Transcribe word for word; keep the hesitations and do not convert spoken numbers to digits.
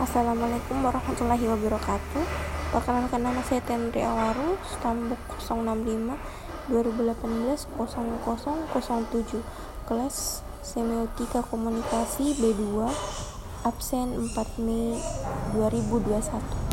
Assalamualaikum warahmatullahi wabarakatuh. Perkenalkan, nama saya Tendri Awaru, stambuk nol enam lima dua ribu delapan belas nol nol nol tujuh, kelas semiotika komunikasi B dua, absen empat Mei dua ribu dua puluh satu.